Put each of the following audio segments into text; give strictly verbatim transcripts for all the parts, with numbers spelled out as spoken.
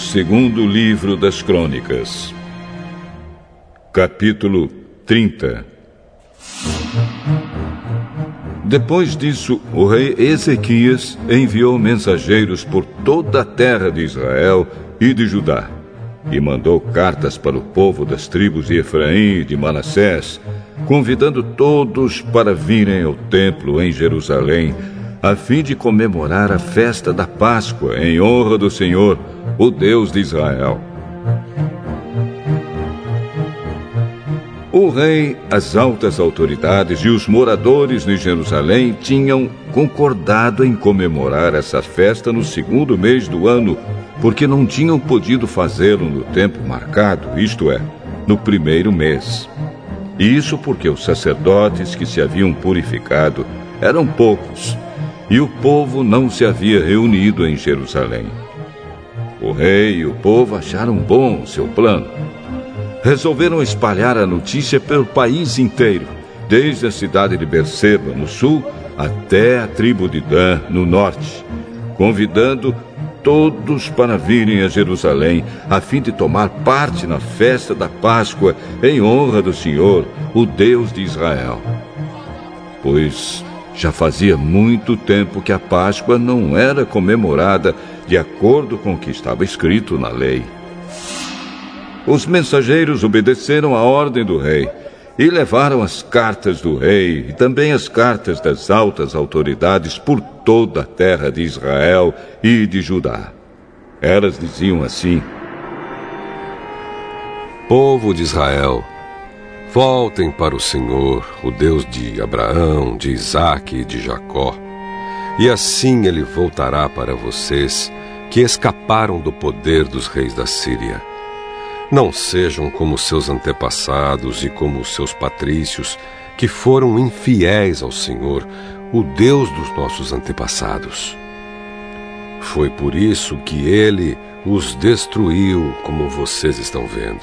segundo livro das Crônicas, capítulo trinta. Depois disso, o rei Ezequias enviou mensageiros por toda a terra de Israel e de Judá, e mandou cartas para o povo das tribos de Efraim e de Manassés, convidando todos para virem ao templo em Jerusalém, a fim de comemorar a festa da Páscoa em honra do Senhor, o Deus de Israel. O rei, as altas autoridades e os moradores de Jerusalém tinham concordado em comemorar essa festa no segundo mês do ano, porque não tinham podido fazê-lo no tempo marcado, isto é, no primeiro mês. Isso porque os sacerdotes que se haviam purificado eram poucos, e o povo não se havia reunido em Jerusalém. O rei e o povo acharam bom o seu plano. Resolveram espalhar a notícia pelo país inteiro, desde a cidade de Berseba, no sul, até a tribo de Dan, no norte, convidando todos para virem a Jerusalém, a fim de tomar parte na festa da Páscoa, em honra do Senhor, o Deus de Israel. Pois já fazia muito tempo que a Páscoa não era comemorada de acordo com o que estava escrito na lei. Os mensageiros obedeceram à ordem do rei e levaram as cartas do rei e também as cartas das altas autoridades por toda a terra de Israel e de Judá. Elas diziam assim: Povo de Israel, voltem para o Senhor, o Deus de Abraão, de Isaac e de Jacó, e assim ele voltará para vocês, que escaparam do poder dos reis da Síria. Não sejam como seus antepassados e como os seus patrícios, que foram infiéis ao Senhor, o Deus dos nossos antepassados. Foi por isso que ele os destruiu, como vocês estão vendo.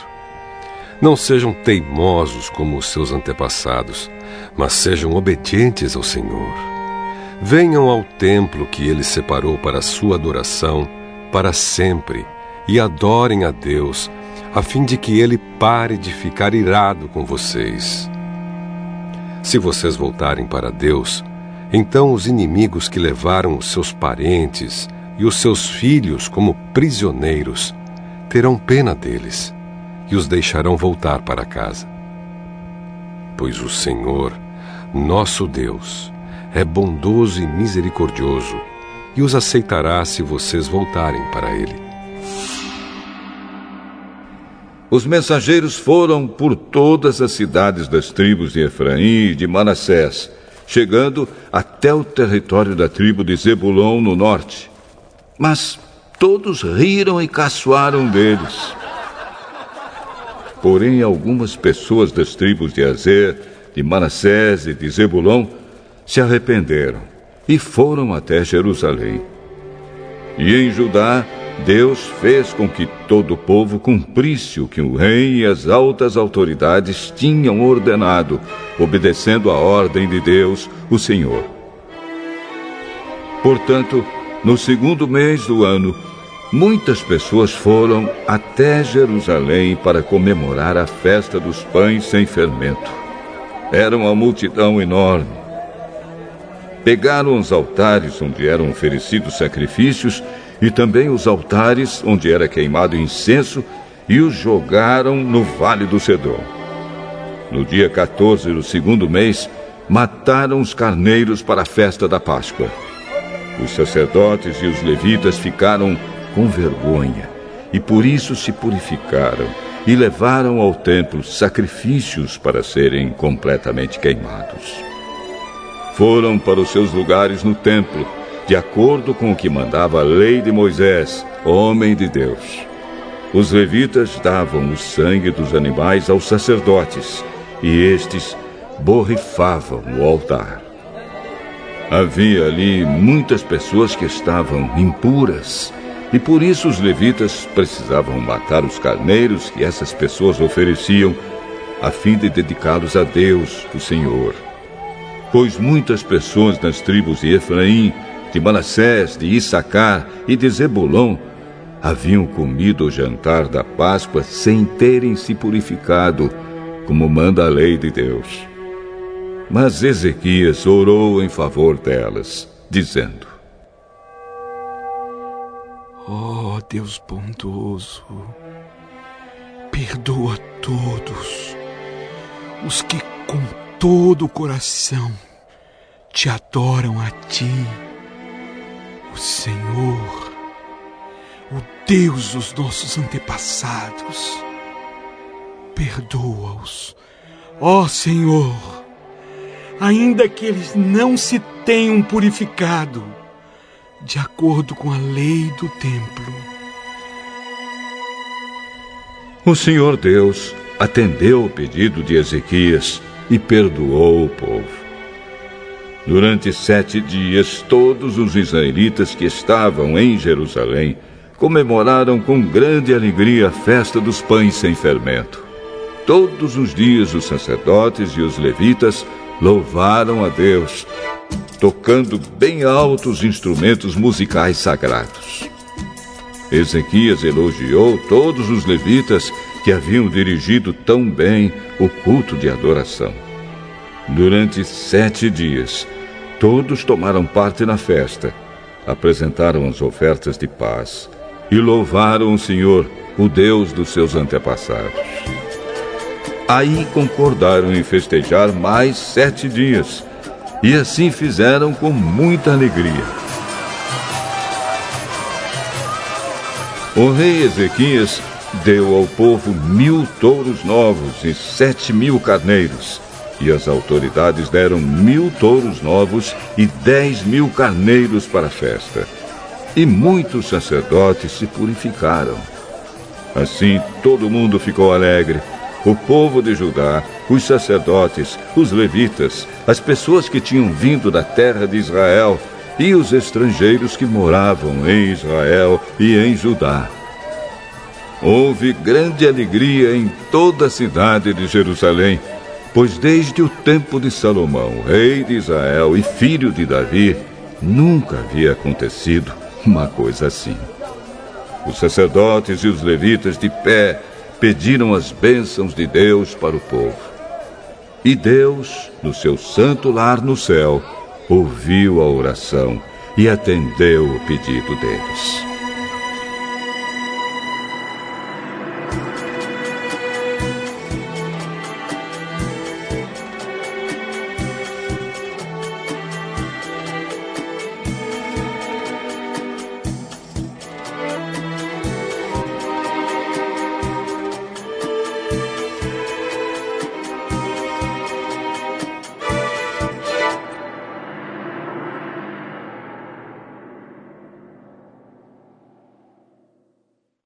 Não sejam teimosos como os seus antepassados, mas sejam obedientes ao Senhor. Venham ao templo que ele separou para sua adoração para sempre e adorem a Deus, a fim de que ele pare de ficar irado com vocês. Se vocês voltarem para Deus, então os inimigos que levaram os seus parentes e os seus filhos como prisioneiros terão pena deles e os deixarão voltar para casa. Pois o Senhor, nosso Deus, é bondoso e misericordioso, e os aceitará se vocês voltarem para ele. Os mensageiros foram por todas as cidades das tribos de Efraim e de Manassés, chegando até o território da tribo de Zebulão no norte. Mas todos riram e caçoaram deles. Porém, algumas pessoas das tribos de Aser, de Manassés e de Zebulão se arrependeram e foram até Jerusalém. E em Judá, Deus fez com que todo o povo cumprisse o que o rei e as altas autoridades tinham ordenado, obedecendo a ordem de Deus, o Senhor. Portanto, no segundo mês do ano, muitas pessoas foram até Jerusalém para comemorar a festa dos pães sem fermento. Era uma multidão enorme. Pegaram os altares onde eram oferecidos sacrifícios e também os altares onde era queimado incenso e os jogaram no Vale do Cedrom. No dia quatorze do segundo mês, mataram os carneiros para a festa da Páscoa. Os sacerdotes e os levitas ficaram com vergonha, e por isso se purificaram e levaram ao templo sacrifícios para serem completamente queimados. Foram para os seus lugares no templo, de acordo com o que mandava a lei de Moisés, homem de Deus. Os levitas davam o sangue dos animais aos sacerdotes, e estes borrifavam o altar. Havia ali muitas pessoas que estavam impuras, e por isso os levitas precisavam matar os carneiros que essas pessoas ofereciam, a fim de dedicá-los a Deus, o Senhor. Pois muitas pessoas das tribos de Efraim, de Manassés, de Issacar e de Zebulão haviam comido o jantar da Páscoa sem terem se purificado, como manda a lei de Deus. Mas Ezequias orou em favor delas, dizendo: Ó Deus bondoso, perdoa todos os que com todo o coração te adoram a ti, o Senhor, o Deus dos nossos antepassados. Perdoa-os, ó Senhor, ainda que eles não se tenham purificado, de acordo com a lei do templo. O Senhor Deus atendeu o pedido de Ezequias e perdoou o povo. Durante sete dias, todos os israelitas que estavam em Jerusalém comemoraram com grande alegria a festa dos pães sem fermento. Todos os dias os sacerdotes e os levitas louvaram a Deus, tocando bem alto os instrumentos musicais sagrados. Ezequias elogiou todos os levitas que haviam dirigido tão bem o culto de adoração. Durante sete dias, todos tomaram parte na festa, apresentaram as ofertas de paz e louvaram o Senhor, o Deus dos seus antepassados. Aí concordaram em festejar mais sete dias, e assim fizeram com muita alegria. O rei Ezequias deu ao povo mil touros novos e sete mil carneiros, e as autoridades deram mil touros novos e dez mil carneiros para a festa. E muitos sacerdotes se purificaram. Assim, todo mundo ficou alegre. O povo de Judá, os sacerdotes, os levitas, as pessoas que tinham vindo da terra de Israel e os estrangeiros que moravam em Israel e em Judá. Houve grande alegria em toda a cidade de Jerusalém, pois desde o tempo de Salomão, rei de Israel e filho de Davi, nunca havia acontecido uma coisa assim. Os sacerdotes e os levitas de pé pediram as bênçãos de Deus para o povo. E Deus, no seu santo lar no céu, ouviu a oração e atendeu o pedido deles.